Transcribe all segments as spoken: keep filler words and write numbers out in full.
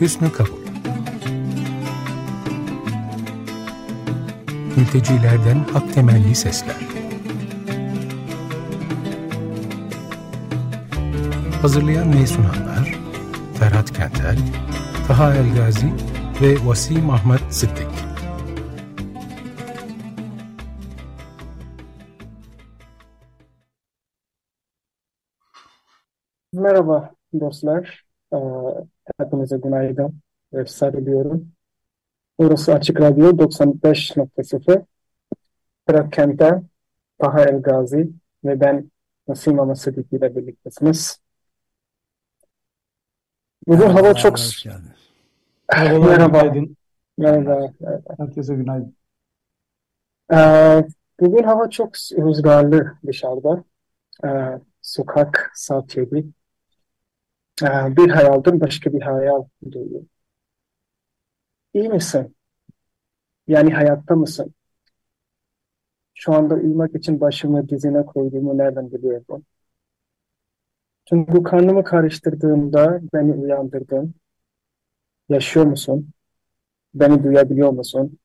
hüsnü kabul. Mültecilerden hak temelli sesler. Hazırlayan ve sunanlar Ferhat Kentel, Taha Elgazi ve Vasim Ahmet Sıtkı. Merhaba dostlar, ee, hepinize günaydın ve sarılıyorum. Burası Açık Radyo doksan beş nokta sıfır, Ferhat Kentel, Taha Elgazi ve ben Asım Amasik ile birliktesiniz. Bugün hava merhaba, çok... Merhaba. Merhaba. Merhaba. Herkese günaydın. Ee, bugün hava çok rüzgarlı dışarıda. Ee, sokak saat yedi. Ee, bir hayalden başka bir hayal duyuyor. İyi misin? Yani hayatta mısın? Şu anda uyumak için başımı dizine koyduğumu nereden biliyorum? Çünkü karnımı karıştırdığımda beni uyandırdın. Yaşıyor musun? Beni duyabiliyor musun?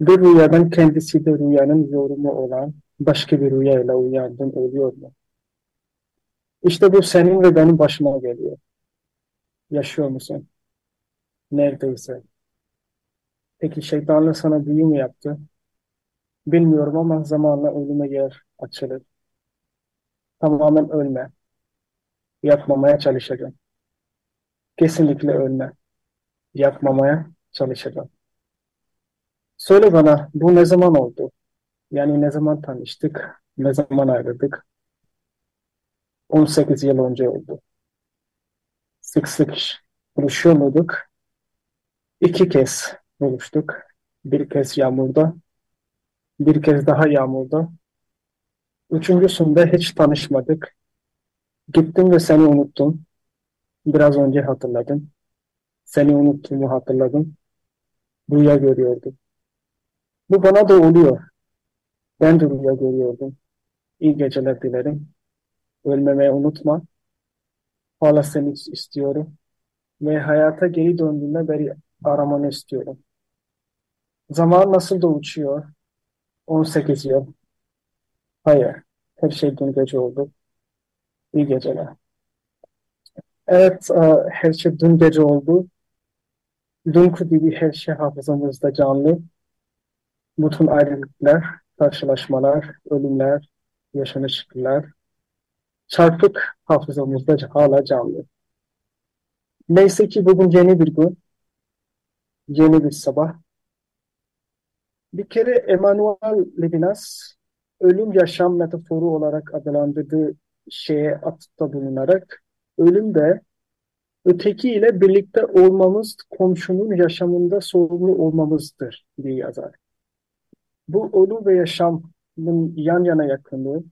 Bir rüyadan kendisi de rüyanın yorumu olan başka bir rüyayla uyandın oluyor mu? İşte bu senin ve benim başıma geliyor. Yaşıyor musun? Neredeyse. Peki şeytanla sana büyü mü yaptı? Bilmiyorum ama zamanla ölüme yer açılır. Tamamen ölme. Yapmamaya çalışacağım. Kesinlikle ölme. Yapmamaya çalışacağım. Söyle bana, bu ne zaman oldu? Yani ne zaman tanıştık? Ne zaman ayrıldık? on sekiz yıl önce oldu. Sık sık buluşuyor muyduk? İki kez buluştuk. Bir kez yağmurda, bir kez daha yağmurda. Üçüncüsünde hiç tanışmadık. Gittim ve seni unuttum. Biraz önce hatırladım. Seni unuttuğumu hatırladım. Rüya görüyordum. Bu bana da oluyor. Ben de rüya görüyordum. İyi geceler dilerim. Ölmemeyi unutma. Hala seni istiyorum. Ve hayata geri döndüğümde beri aramanı istiyorum. Zaman nasıl da uçuyor. on sekiz yıl. Hayır. Her şey dün gece oldu. İyi geceler. Evet, her şey dün gece oldu. Dünkü gibi her şey hafızamızda canlı. Bütün ayrılıklar, karşılaşmalar, ölümler, yaşanışlıklar. Çarpık hafızamızda hala canlı. Neyse ki bugün yeni bir gün. Yeni bir sabah. Bir kere Emmanuel Levinas ölüm-yaşam metaforu olarak adlandırdığı şeye atıfta bulunarak ölüm de öteki ile birlikte olmamız komşunun yaşamında sorumlu olmamızdır diye yazar. Bu ölüm ve yaşamın yan yana yakınlığı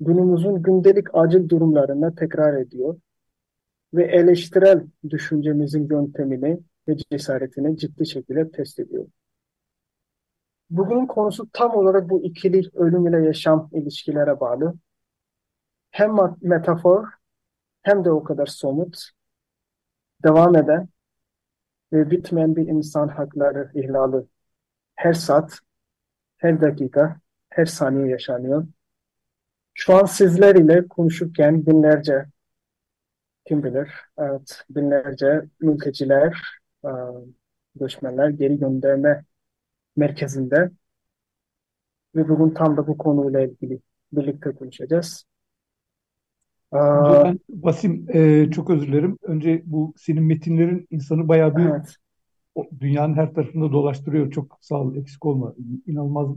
günümüzün gündelik acil durumlarına tekrar ediyor ve eleştirel düşüncemizin yöntemini ve cesaretini ciddi şekilde test ediyor. Bugünün konusu tam olarak bu ikili ölüm ile yaşam ilişkilere bağlı. Hem metafor hem de o kadar somut, devam eden ve bitmeyen bir insan hakları ihlali her saat, her dakika, her saniye yaşanıyor. Şu an sizler ile konuşurken binlerce, kim bilir, evet, binlerce mülteciler, göçmenler geri gönderme merkezinde ve bugün tam da bu konuyla ilgili birlikte konuşacağız. Aa, ben, Vasim, e, çok özür dilerim. Önce bu senin metinlerin insanı bayağı bir evet. Dünyanın her tarafında dolaştırıyor. Çok sağ ol, eksik olma. İnanılmaz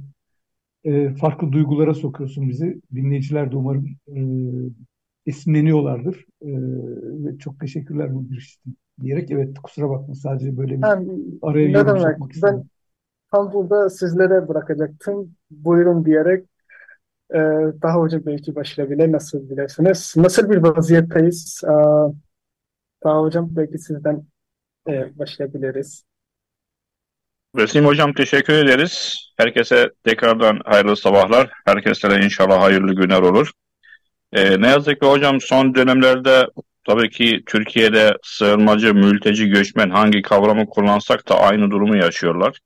e, farklı duygulara sokuyorsun bizi. Dinleyiciler de umarım e, esinleniyorlardır. E, ve çok teşekkürler bu giriş için diyerek. Evet, kusura bakma, sadece böyle bir yani, araya yorum yapmak istedim. Ben tam burada sizlere bırakacaktım. Buyurun diyerek. Daha hocam belki başlayabilir, nasıl bilirsiniz? Nasıl bir vaziyetteyiz? Daha hocam belki sizden başlayabiliriz. Vesim hocam teşekkür ederiz. Herkese tekrardan hayırlı sabahlar. Herkese inşallah hayırlı günler olur. Ne yazık ki hocam son dönemlerde Tabii ki Türkiye'de sığınmacı, mülteci, göçmen hangi kavramı kullansak da aynı durumu yaşıyorlar.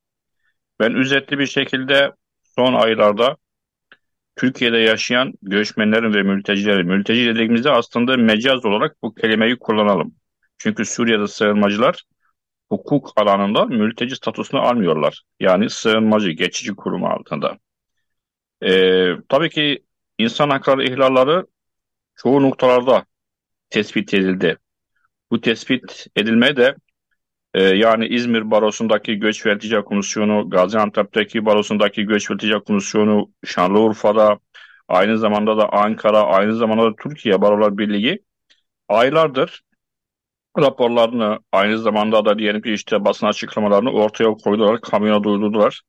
Ben özetli bir şekilde son aylarda Türkiye'de yaşayan göçmenlerin ve mültecilerin, mülteci dediğimizde aslında mecaz olarak bu kelimeyi kullanalım. Çünkü Suriye'de sığınmacılar hukuk alanında mülteci statüsünü almıyorlar. Yani sığınmacı, geçici kurumu altında. Ee, tabii ki insan hakları ihlalları çoğu noktalarda tespit edildi. Bu tespit edilme de e, yani İzmir Barosu'ndaki göç ve iltica komisyonu, Gaziantep'teki Barosu'ndaki göç ve iltica komisyonu, Şanlıurfa'da, aynı zamanda da Ankara, aynı zamanda da Türkiye Barolar Birliği aylardır raporlarını, aynı zamanda da diyelim ki işte basın açıklamalarını ortaya koydular, kamuya duyurdular.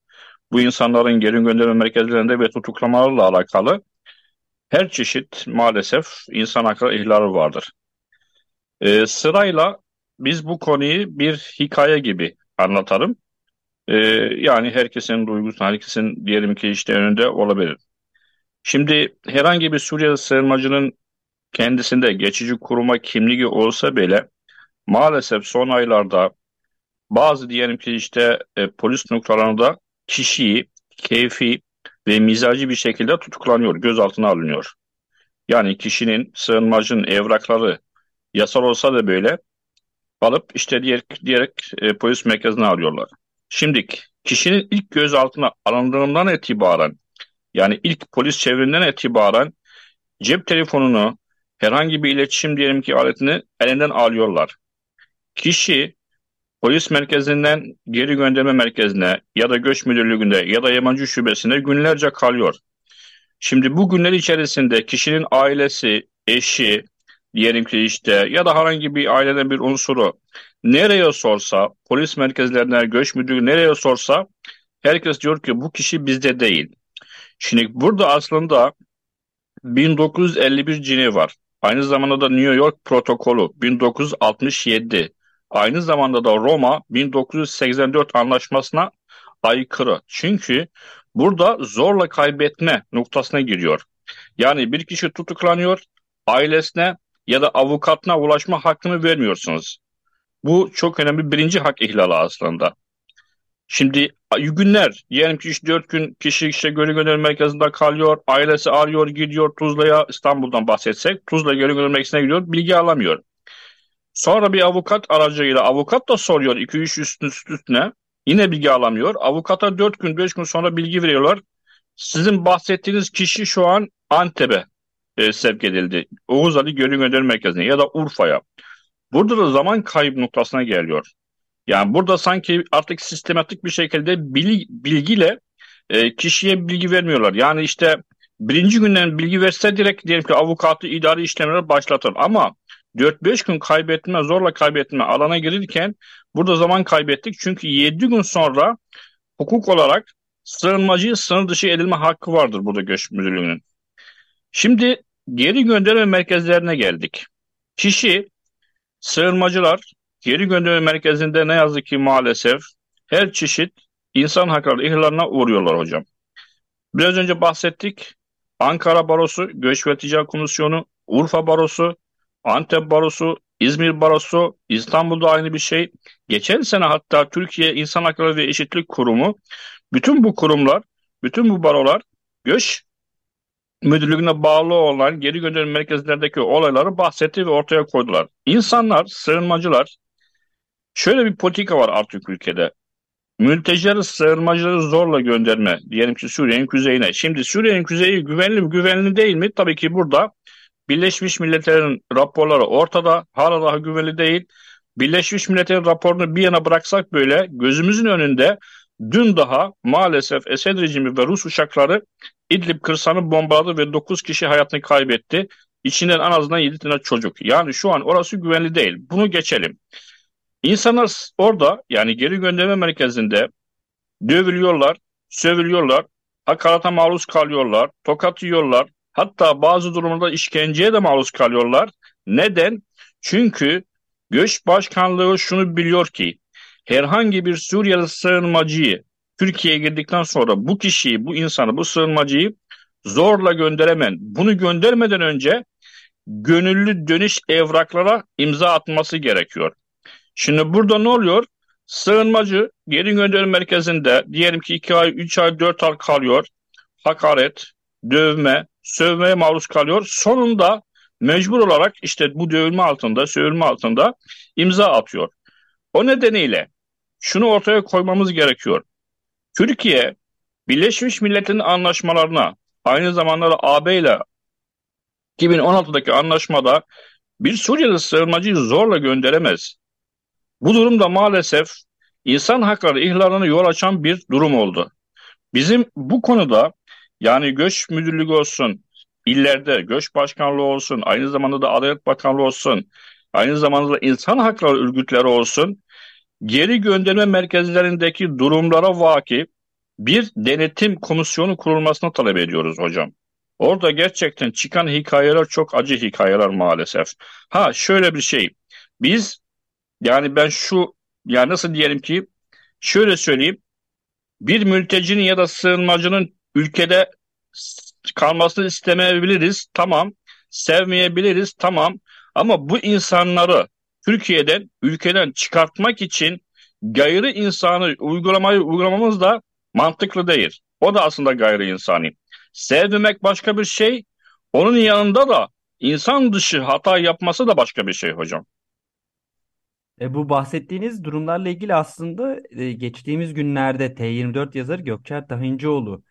Bu insanların geri gönderme merkezlerinde ve tutuklamalarla alakalı her çeşit maalesef insan hakları ihlali vardır. Ee, sırayla biz bu konuyu bir hikaye gibi anlatalım. Ee, yani herkesin duygusu, herkesin diyelim ki işte önünde olabilir. Şimdi herhangi bir Suriyeli sığınmacının kendisinde geçici koruma kimliği olsa bile maalesef son aylarda bazı diyelim ki işte e, polis noktalarında kişiyi keyfi ve mizaci bir şekilde tutuklanıyor, gözaltına alınıyor. Yani kişinin, sığınmacının evrakları yasal olsa da böyle alıp işte diyerek, diyerek e, polis merkezine alıyorlar. Şimdi kişinin ilk gözaltına alındığından itibaren, yani ilk polis çevirinden itibaren cep telefonunu, herhangi bir iletişim diyelim ki aletini elinden alıyorlar. Kişi polis merkezinden geri gönderme merkezine ya da göç müdürlüğünde ya da yabancı şubesinde günlerce kalıyor. Şimdi bu günler içerisinde kişinin ailesi, eşi diyelim ki işte ya da herhangi bir aileden bir unsuru nereye sorsa, polis merkezlerine, göç müdürlüğü nereye sorsa herkes diyor ki bu kişi bizde değil. Şimdi burada aslında bin dokuz yüz elli bir Cini var. Aynı zamanda da New York protokolü bin dokuz yüz altmış yedi. Aynı zamanda da Roma bin dokuz yüz seksen dört anlaşmasına aykırı. Çünkü burada zorla kaybetme noktasına giriyor. Yani bir kişi tutuklanıyor, ailesine ya da avukatına ulaşma hakkını vermiyorsunuz. Bu çok önemli birinci hak ihlali aslında. Şimdi günler, diyelim ki işte dört gün kişi işte geri gönderme merkezinde kalıyor, ailesi arıyor, gidiyor Tuzla'ya, İstanbul'dan bahsetsek Tuzla geri gönderme merkezine gidiyor, bilgi alamıyor. Sonra bir avukat aracıyla, avukat da soruyor iki üç üstüne, yine bilgi alamıyor. Avukata dört gün beş gün sonra bilgi veriyorlar. Sizin bahsettiğiniz kişi şu an Antep'e e, sevk edildi. Oğuz Ali Gölü Gönderme Merkezi'ne ya da Urfa'ya. Burada da zaman kaybı noktasına geliyor. Yani burada sanki artık sistematik bir şekilde bilgi, bilgiyle e, kişiye bilgi vermiyorlar. Yani işte birinci günden bilgi verse direkt diyelim ki avukatı idari işlemlere başlatır ama dört beş gün kaybetme, zorla kaybetme alana girirken burada zaman kaybettik. Çünkü yedi gün sonra hukuk olarak sığınmacıyı sınır dışı edilme hakkı vardır burada göç müdürlüğünün. Şimdi geri gönderme merkezlerine geldik. Kişi, sığınmacılar geri gönderme merkezinde ne yazık ki maalesef her çeşit insan hakları ihlaline uğruyorlar hocam. Biraz önce bahsettik. Ankara Barosu, Göç ve Ticaret Komisyonu, Urfa Barosu, Antep Barosu, İzmir Barosu, İstanbul'da aynı bir şey. Geçen sene hatta Türkiye İnsan Hakları ve Eşitlik Kurumu, bütün bu kurumlar, bütün bu barolar göç müdürlüğüne bağlı olan geri gönderme merkezlerindeki olayları bahsetti ve ortaya koydular. İnsanlar, sığınmacılar, şöyle bir politika var artık ülkede. Mültecileri, sığınmacıları zorla gönderme. Diyelim ki Suriye'nin kuzeyine. Şimdi Suriye'nin kuzeyi güvenli mi, güvenli değil mi? Tabii ki burada Birleşmiş Milletler'in raporları ortada, hala daha güvenli değil. Birleşmiş Milletler'in raporunu bir yana bıraksak böyle gözümüzün önünde dün daha maalesef Esed rejimi ve Rus uçakları İdlib kırsanı bombaladı ve dokuz kişi hayatını kaybetti. İçinden en azından yedi tane çocuk. Yani şu an orası güvenli değil. Bunu geçelim. İnsanlar orada yani geri gönderme merkezinde dövülüyorlar, sövülüyorlar, hakarata maruz kalıyorlar, tokat yiyorlar. Hatta bazı durumlarda işkenceye de maruz kalıyorlar. Neden? Çünkü Göç Başkanlığı şunu biliyor ki herhangi bir Suriyeli sığınmacıyı Türkiye'ye girdikten sonra bu kişiyi, bu insanı, bu sığınmacıyı zorla gönderemen, bunu göndermeden önce gönüllü dönüş evraklara imza atması gerekiyor. Şimdi burada ne oluyor? Sığınmacı geri gönderim merkezinde diyelim ki iki ay, üç ay, dört ay kalıyor. Hakaret, dövme, sövmeye maruz kalıyor. Sonunda mecbur olarak işte bu dövülme altında, sövülme altında imza atıyor. O nedeniyle şunu ortaya koymamız gerekiyor. Türkiye, Birleşmiş Milletler'in anlaşmalarına, aynı zamanda A B ile iki bin on altıdaki anlaşmada bir Suriyeli sığınmacıyı zorla gönderemez. Bu durumda maalesef insan hakları ihlalına yol açan bir durum oldu. Bizim bu konuda yani göç müdürlüğü olsun, illerde göç başkanlığı olsun, aynı zamanda da Adalet Bakanlığı olsun, aynı zamanda da insan hakları örgütleri olsun, geri gönderme merkezlerindeki durumlara vaki bir denetim komisyonu kurulmasını talep ediyoruz hocam. Orada gerçekten çıkan hikayeler çok acı hikayeler maalesef. Ha şöyle bir şey, biz yani ben şu yani nasıl diyelim ki şöyle söyleyeyim, bir mültecinin ya da sığınmacının ülkede kalmasını istemeyebiliriz, tamam, sevmeyebiliriz, tamam, ama bu insanları Türkiye'den, ülkeden çıkartmak için gayri insanı uygulamayı uygulamamız da mantıklı değil. O da aslında gayri insani. Sevmemek başka bir şey, onun yanında da insan dışı hata yapması da başka bir şey hocam. E bu bahsettiğiniz durumlarla ilgili aslında e, geçtiğimiz günlerde T yirmi dört yazarı Gökçer Tahincioğlu,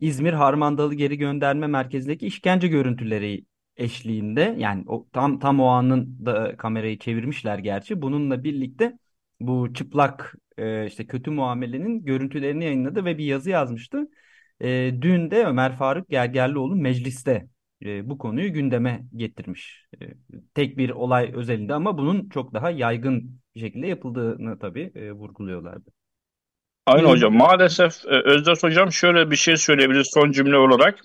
İzmir Harmandalı Geri Gönderme Merkezi'ndeki işkence görüntüleri eşliğinde, yani o, tam tam o anın da kamerayı çevirmişler gerçi, bununla birlikte bu çıplak e, işte kötü muamelenin görüntülerini yayınladı ve bir yazı yazmıştı. E, dün de Ömer Faruk Gergerlioğlu mecliste e, bu konuyu gündeme getirmiş. E, tek bir olay özelinde ama bunun çok daha yaygın bir şekilde yapıldığını tabii e, vurguluyorlardı. Aynen hocam. Maalesef Özdeş hocam şöyle bir şey söyleyebiliriz son cümle olarak.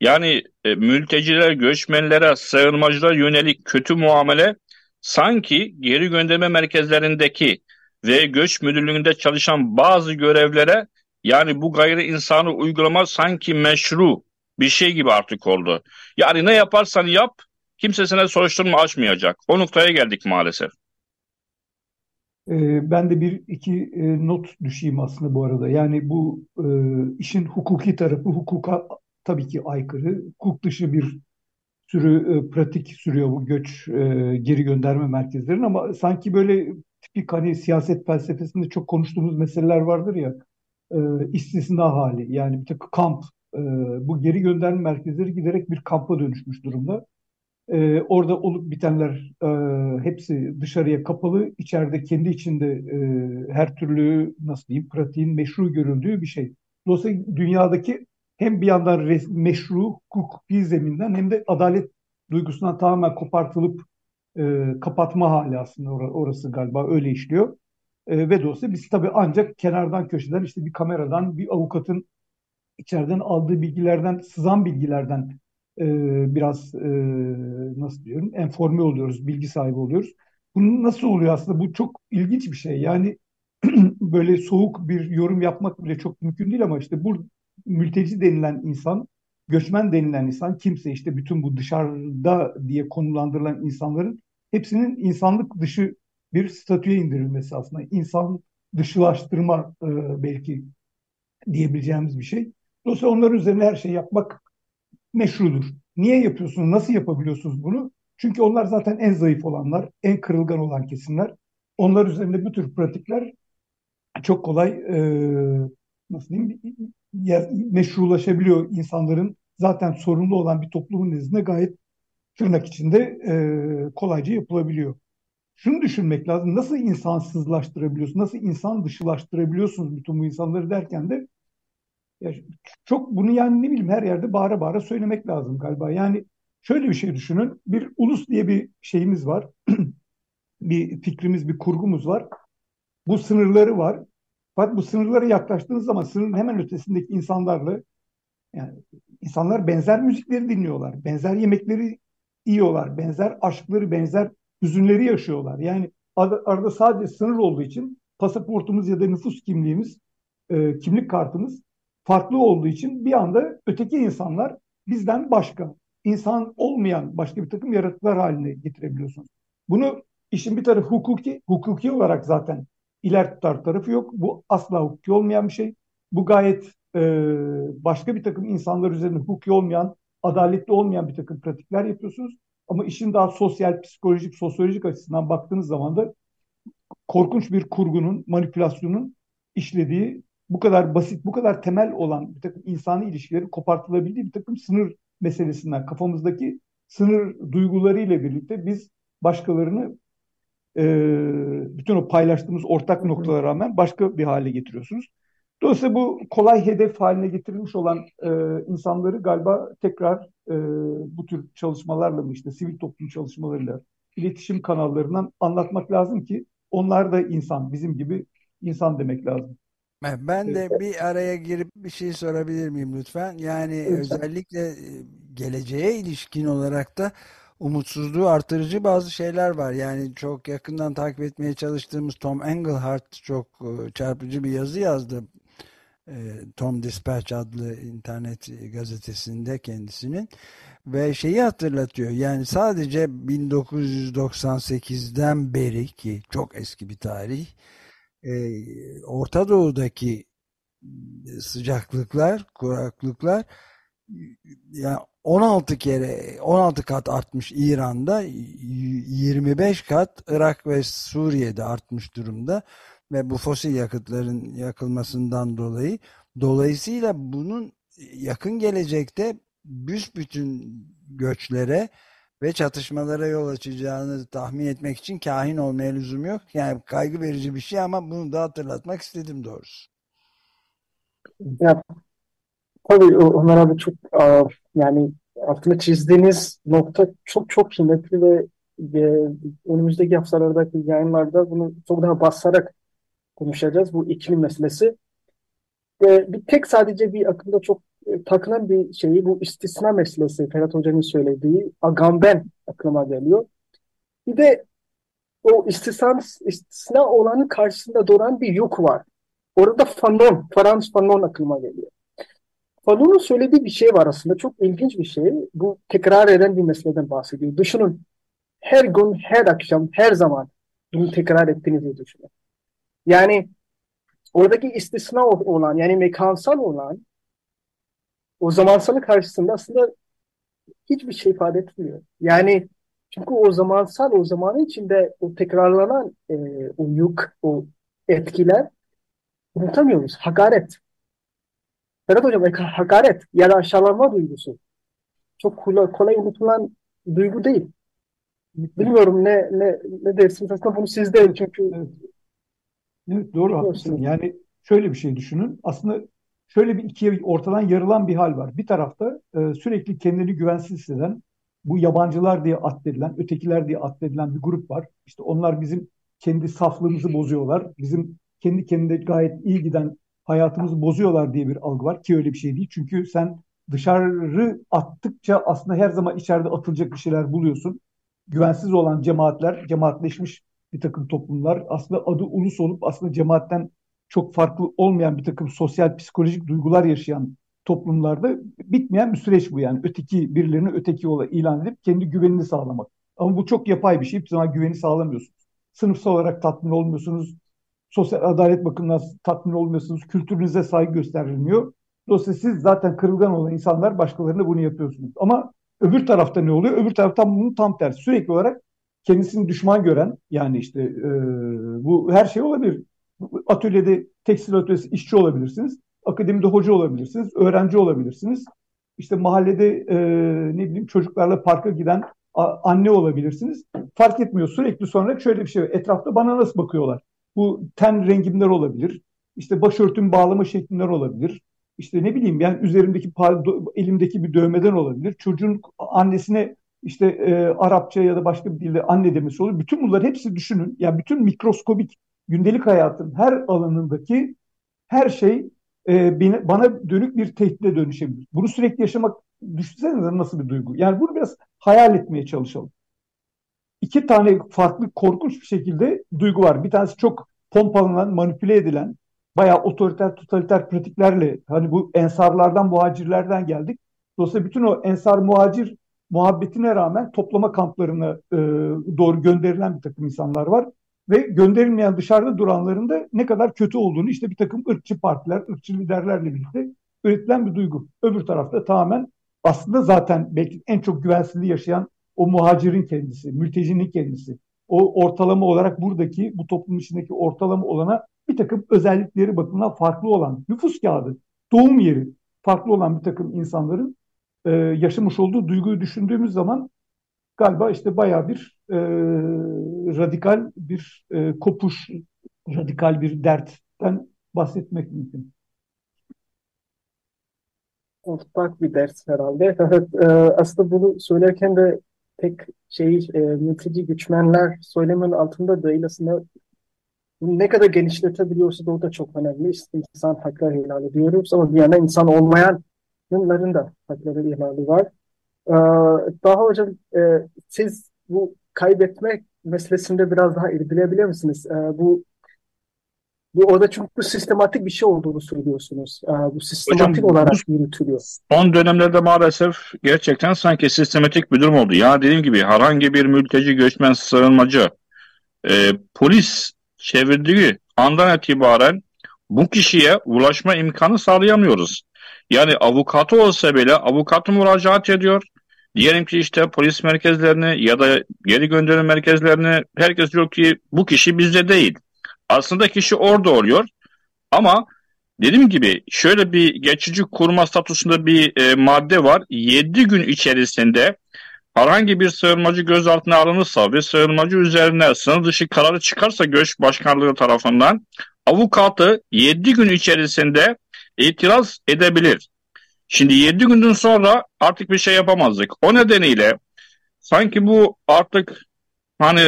Yani e, mültecilere, göçmenlere, sığınmacılara yönelik kötü muamele sanki geri gönderme merkezlerindeki ve göç müdürlüğünde çalışan bazı görevlere, yani bu gayri insanı uygulama sanki meşru bir şey gibi artık oldu. Yani ne yaparsan yap, kimsesine soruşturma açmayacak. O noktaya geldik maalesef. Ben de bir iki not düşeyim aslında bu arada. Yani bu işin hukuki tarafı, hukuka tabii ki aykırı. Hukuk dışı bir sürü pratik sürüyor bu göç geri gönderme merkezlerinin, ama sanki böyle tipik hani siyaset felsefesinde çok konuştuğumuz meseleler vardır ya, istisna hali, yani bir takım kamp. Bu geri gönderme merkezleri giderek bir kampa dönüşmüş durumda. Ee, orada olup bitenler e, hepsi dışarıya kapalı, içeride kendi içinde e, her türlü nasıl diyeyim pratiğin meşru görüldüğü bir şey. Dolayısıyla dünyadaki hem bir yandan res- meşru hukuki zeminden hem de adalet duygusundan tamamen kopartılıp e, kapatma hali aslında or- orası galiba öyle işliyor. E, ve dolayısıyla biz tabii ancak kenardan köşeden işte bir kameradan, bir avukatın içeriden aldığı bilgilerden, sızan bilgilerden biraz nasıl diyorum enforme oluyoruz, bilgi sahibi oluyoruz. Bunun nasıl oluyor aslında? Bu çok ilginç bir şey. Yani böyle soğuk bir yorum yapmak bile çok mümkün değil ama işte bu mülteci denilen insan, göçmen denilen insan, kimse işte bütün bu dışarıda diye konulandırılan insanların hepsinin insanlık dışı bir statüye indirilmesi aslında. İnsan dışılaştırma belki diyebileceğimiz bir şey. Dolayısıyla onların üzerine her şey yapmak meşrudur. Niye yapıyorsunuz? Nasıl yapabiliyorsunuz bunu? Çünkü onlar zaten en zayıf olanlar, en kırılgan olan kesimler. Onlar üzerinde bu tür pratikler çok kolay e, nasıl diyeyim meşrulaşabiliyor insanların. Zaten sorumlu olan bir toplumun nezdinde gayet tırnak içinde e, kolayca yapılabiliyor. Şunu düşünmek lazım. Nasıl insansızlaştırabiliyorsunuz? Nasıl insan dışılaştırabiliyorsunuz bütün bu insanları derken de ya çok bunu yani ne bileyim her yerde bağıra bağıra söylemek lazım galiba. Yani şöyle bir şey düşünün. Bir ulus diye bir şeyimiz var. Bir fikrimiz, bir kurgumuz var. Bu sınırları var. Fakat bu sınırlara yaklaştığınız zaman sınırın hemen ötesindeki insanlarla, yani insanlar benzer müzikleri dinliyorlar. Benzer yemekleri yiyorlar. Benzer aşkları, benzer hüzünleri yaşıyorlar. Yani arada sadece sınır olduğu için pasaportumuz ya da nüfus kimliğimiz, kimlik kartımız farklı olduğu için bir anda öteki insanlar bizden başka, insan olmayan başka bir takım yaratıklar haline getirebiliyorsunuz. Bunu işin bir tarafı hukuki, hukuki olarak zaten iler tutar tarafı yok. Bu asla hukuki olmayan bir şey. Bu gayet e, başka bir takım insanlar üzerinde hukuki olmayan, adaletli olmayan bir takım pratikler yapıyorsunuz. Ama işin daha sosyal, psikolojik, sosyolojik açısından baktığınız zaman da korkunç bir kurgunun, manipülasyonun işlediği, bu kadar basit, bu kadar temel olan bir takım insani ilişkileri kopartılabildiği bir takım sınır meselesinden, kafamızdaki sınır duygularıyla birlikte biz başkalarını e, bütün o paylaştığımız ortak noktalara rağmen başka bir hale getiriyorsunuz. Dolayısıyla bu kolay hedef haline getirilmiş olan e, insanları galiba tekrar e, bu tür çalışmalarla mı işte sivil toplum çalışmalarıyla, iletişim kanallarından anlatmak lazım ki onlar da insan, bizim gibi insan demek lazım. Ben de bir araya girip bir şey sorabilir miyim lütfen? Yani lütfen. Özellikle geleceğe ilişkin olarak da umutsuzluğu artırıcı bazı şeyler var. Yani çok yakından takip etmeye çalıştığımız Tom Engelhardt çok çarpıcı bir yazı yazdı. Tom Dispatch adlı internet gazetesinde kendisinin ve şeyi hatırlatıyor. Yani sadece bin dokuz yüz doksan sekizden beri ki çok eski bir tarih, Orta Doğu'daki sıcaklıklar, kuraklıklar yani on altı kere on altı kat artmış İran'da, yirmi beş kat Irak ve Suriye'de artmış durumda ve bu fosil yakıtların yakılmasından dolayı dolayısıyla bunun yakın gelecekte büsbütün göçlere ve çatışmalara yol açacağını tahmin etmek için kahin olmaya lüzum yok. Yani kaygı verici bir şey ama bunu da hatırlatmak istedim doğrusu. Ya, tabii Ömer abi çok yani altını çizdiğiniz nokta çok çok kıymetli ve önümüzdeki haftalardaki yayınlarda bunu çok daha basarak konuşacağız. Bu iklim meselesi. Bir tek sadece bir aklımda çok takılan bir şeyi, bu istisna meselesi, Ferhat Hoca'nın söylediği Agamben aklıma geliyor. Bir de o istisna, istisna olanın karşısında duran bir yok var. Orada Fanon, Frans Fanon aklıma geliyor. Fanon'un söylediği bir şey var aslında, çok ilginç bir şey. Bu tekrar eden bir meseleden bahsediyor. Düşünün, her gün, her akşam, her zaman bunu tekrar ettiğinizi düşünün. Yani oradaki istisna olan, yani mekansal olan o zamansalın karşısında aslında hiçbir şey ifade etmiyor. Yani çünkü o zamansal, o zamanın içinde o tekrarlanan e, o yük, o etkiler unutamıyoruz. Hakaret. Ferhat Hocam, hakaret ya da aşağılanma duygusu. Çok kolay, kolay unutulan duygu değil. Bilmiyorum ne ne, ne dersiniz aslında, bunu siz deyin çünkü. Evet, evet doğru haklısın. Yani şöyle bir şey düşünün. Aslında şöyle bir ikiye ortadan yarılan bir hal var. Bir tarafta e, sürekli kendini güvensiz hisseden, bu yabancılar diye addedilen, ötekiler diye addedilen bir grup var. İşte onlar bizim kendi saflığımızı bozuyorlar. Bizim kendi kendine gayet iyi giden hayatımızı bozuyorlar diye bir algı var. Ki öyle bir şey değil. Çünkü sen dışarı attıkça aslında her zaman içeride atılacak kişiler buluyorsun. Güvensiz olan cemaatler, cemaatleşmiş bir takım toplumlar, aslında adı ulus olup aslında cemaatten çok farklı olmayan bir takım sosyal, psikolojik duygular yaşayan toplumlarda bitmeyen bir süreç bu yani. Öteki, birilerini öteki olarak ilan edip kendi güvenini sağlamak. Ama bu çok yapay bir şey. Hiçbir zaman güveni sağlamıyorsunuz. Sınıfsal olarak tatmin olmuyorsunuz. Sosyal adalet bakımından tatmin olmuyorsunuz. Kültürünüze saygı gösterilmiyor. Dolayısıyla siz zaten kırılgan olan insanlar, başkalarına bunu yapıyorsunuz. Ama öbür tarafta ne oluyor? Öbür taraftan bunun tam tersi. Sürekli olarak kendisini düşman gören, yani işte e, bu her şey olabilir. Atölyede, tekstil atölyesi işçi olabilirsiniz. Akademide hoca olabilirsiniz. Öğrenci olabilirsiniz. İşte mahallede e, ne bileyim çocuklarla parka giden a, anne olabilirsiniz. Fark etmiyor. Sürekli sonra şöyle bir şey var. Etrafta bana nasıl bakıyorlar? Bu ten rengimler olabilir. İşte başörtüm bağlama şeklimler olabilir. İşte ne bileyim yani üzerimdeki, elimdeki bir dövmeden olabilir. Çocuğun annesine işte e, Arapça ya da başka bir dilde anne demesi olur. Bütün bunları hepsi düşünün. Yani bütün mikroskobik gündelik hayatın her alanındaki her şey e, bana dönük bir tehdide dönüşebilir. Bunu sürekli yaşamak, düşünsenize nasıl bir duygu. Yani bunu biraz hayal etmeye çalışalım. İki tane farklı korkunç bir şekilde duygu var. Bir tanesi çok pompalanan, manipüle edilen, bayağı otoriter, totaliter pratiklerle, hani bu ensarlardan, muhacirlerden geldik. Dolayısıyla bütün o ensar, muhacir muhabbetine rağmen toplama kamplarına e, doğru gönderilen bir takım insanlar var. Ve gönderilmeyen dışarıda duranların da ne kadar kötü olduğunu işte bir takım ırkçı partiler, ırkçı liderlerle birlikte üretilen bir duygu. Öbür tarafta tamamen aslında zaten belki en çok güvensizliği yaşayan o muhacirin kendisi, mültecinin kendisi. O ortalama olarak buradaki, bu toplum içindeki ortalama olana bir takım özellikleri bakımından farklı olan, nüfus kağıdı, doğum yeri farklı olan bir takım insanların e, yaşamış olduğu duyguyu düşündüğümüz zaman galiba işte bayağı bir e, radikal bir e, kopuş, radikal bir dertten bahsetmek mümkün. Ortak bir ders herhalde. Evet, e, aslında bunu söylerken de pek şey e, mülteci göçmenler söylemenin altında değil aslında. Bunu ne kadar genişletebiliyorsa da o da çok önemli. İşte insan hakları ihlal ediyoruz ama bir yana insan olmayanların da hakları ihlali var. Ee, daha hocam e, siz bu kaybetmek meselesinde biraz daha irdileyebilir misiniz? Ee, bu bu orada çünkü sistematik bir şey olduğunu söylüyorsunuz. Ee, bu sistematik hocam, olarak yürütülüyor. Son dönemlerde maalesef gerçekten sanki sistematik bir durum oldu. Ya dediğim gibi herhangi bir mülteci, göçmen, sığınmacı, e, polis çevirdiği andan itibaren bu kişiye ulaşma imkanı sağlayamıyoruz. Yani avukatı olsa bile avukatı müracaat ediyor. Diyelim ki işte polis merkezlerini ya da geri gönderim merkezlerini herkes diyor ki bu kişi bizde değil. Aslında kişi orada oluyor. Ama dediğim gibi şöyle bir geçici koruma statüsünde bir e, madde var. yedi gün içerisinde herhangi bir sığınmacı gözaltına alınırsa ve sığınmacı üzerine sınır dışı kararı çıkarsa göç başkanlığı tarafından avukatı yedi gün içerisinde itiraz edebilir. Şimdi yedi günden sonra artık bir şey yapamazdık. O nedeniyle sanki bu artık hani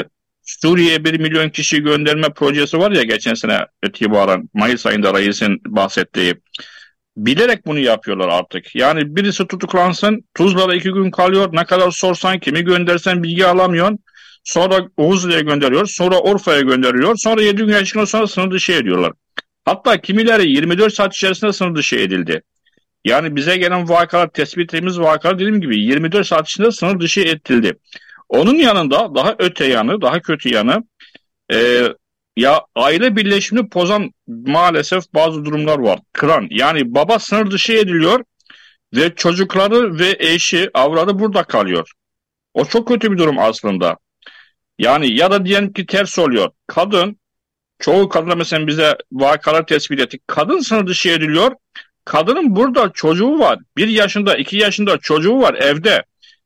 Suriye'ye bir milyon kişi gönderme projesi var ya geçen sene itibaren Mayıs ayında reisin bahsettiği. Bilerek bunu yapıyorlar artık. Yani birisi tutuklansın, Tuzla'da iki gün kalıyor. Ne kadar sorsan, kimi göndersen bilgi alamıyorsun. Sonra Oğuzlu'ya gönderiyor, sonra Urfa'ya gönderiyor. Sonra yedi gün geçtikten sonra sınır dışı ediyorlar. Hatta kimileri yirmi dört saat içerisinde sınır dışı edildi. Yani bize gelen vakalar, tespitimiz vakalar dediğim gibi yirmi dört saat içinde sınır dışı edildi. Onun yanında daha öte yanı, daha kötü yanı e, ya aile birleşimini pozan maalesef bazı durumlar var. Kıran yani baba sınır dışı ediliyor ve çocukları ve eşi, avradı burada kalıyor. O çok kötü bir durum aslında. Yani ya da diyelim ki ters oluyor. Kadın, çoğu kadına mesela bize vakalar tespit ettik. Kadın sınır dışı ediliyor. Kadının burada çocuğu var. Bir yaşında, iki yaşında çocuğu var evde.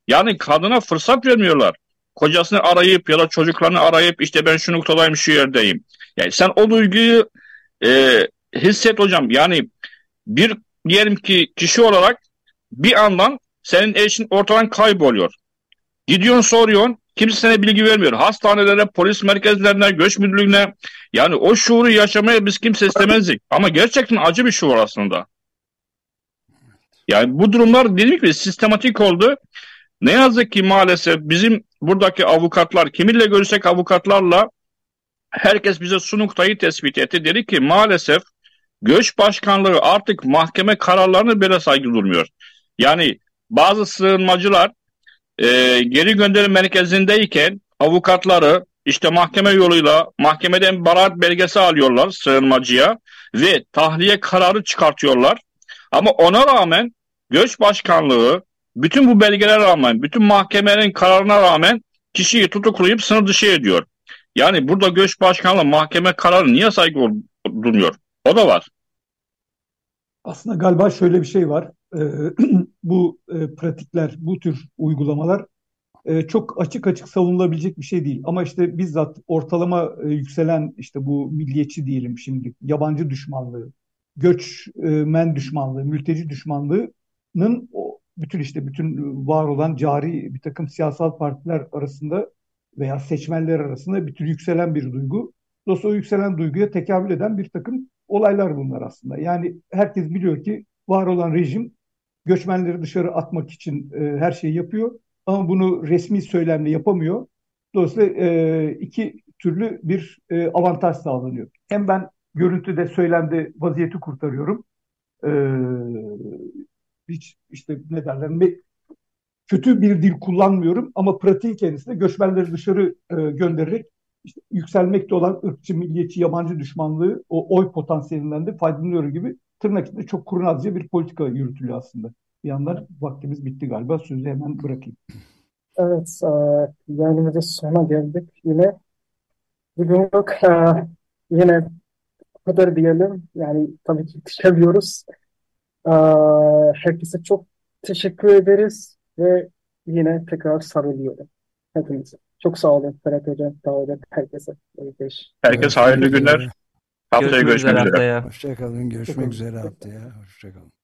Yani kadına fırsat vermiyorlar. Kocasını arayıp ya da çocuklarını arayıp işte ben şu noktadayım, şu yerdeyim. Yani sen o duyguyu e, hisset hocam. Yani bir diyelim ki kişi olarak bir yandan senin eşin ortadan kayboluyor. Gidiyorsun soruyorsun, kimse sana bilgi vermiyor. Hastanelere, polis merkezlerine, göç müdürlüğüne. Yani o şuuru yaşamaya biz kimse istemezdik. Ama gerçekten acı bir şuur aslında. Yani bu durumlar dediğim gibi sistematik oldu. Ne yazık ki maalesef bizim buradaki avukatlar, kiminle görüşsek avukatlarla herkes bize şu noktayı tespit etti. Dedi ki maalesef göç başkanlığı artık mahkeme kararlarını bile saygı durmuyor. Yani bazı sığınmacılar e, geri gönderim merkezindeyken avukatları işte mahkeme yoluyla mahkemeden beraat belgesi alıyorlar sığınmacıya ve tahliye kararı çıkartıyorlar. Ama ona rağmen göç başkanlığı bütün bu belgelere rağmen, bütün mahkemenin kararına rağmen kişiyi tutuklayıp sınır dışı ediyor. Yani burada göç başkanlığı mahkeme kararı niye saygı durmuyor? O da var. Aslında galiba şöyle bir şey var. Ee, bu e, pratikler, bu tür uygulamalar e, çok açık açık savunulabilecek bir şey değil. Ama işte bizzat ortalama e, yükselen işte bu milliyetçi diyelim şimdi, yabancı düşmanlığı, göçmen düşmanlığı, mülteci düşmanlığının o bütün işte bütün var olan cari bir takım siyasal partiler arasında veya seçmenler arasında bir tür yükselen bir duygu. Dolayısıyla o yükselen duyguya tekabül eden bir takım olaylar bunlar aslında. Yani herkes biliyor ki var olan rejim göçmenleri dışarı atmak için e, her şeyi yapıyor. Ama bunu resmi söylemle yapamıyor. Dolayısıyla e, iki türlü bir e, avantaj sağlanıyor. Hem ben görüntüde, söylemde vaziyeti kurtarıyorum. Evet. Hiç işte ne derler kötü bir dil kullanmıyorum ama pratiğin kendisinde göçmenleri dışarı e, göndererek işte yükselmekte olan ırkçı, milliyetçi, yabancı düşmanlığı o oy potansiyelinden de faydalanıyor gibi tırnak içinde çok kurnazca bir politika yürütülüyor aslında. Bir yandan vaktimiz bitti galiba. Sözü hemen bırakayım. Evet, e, yayınımızın sona geldik. Yine bugünlük e, yine bu kadar diyelim. Yani tabii ki yetişemiyoruz. E, herkese çok teşekkür ederiz ve yine tekrar sarılıyorum hepinize. Çok sağ olun Ferhat Hocam, sağ olun herkese. Herkes hayırlı günler. Haftaya görüşmek üzere. Hoşçakalın. Görüşmek üzere haftaya. Hoşçakalın.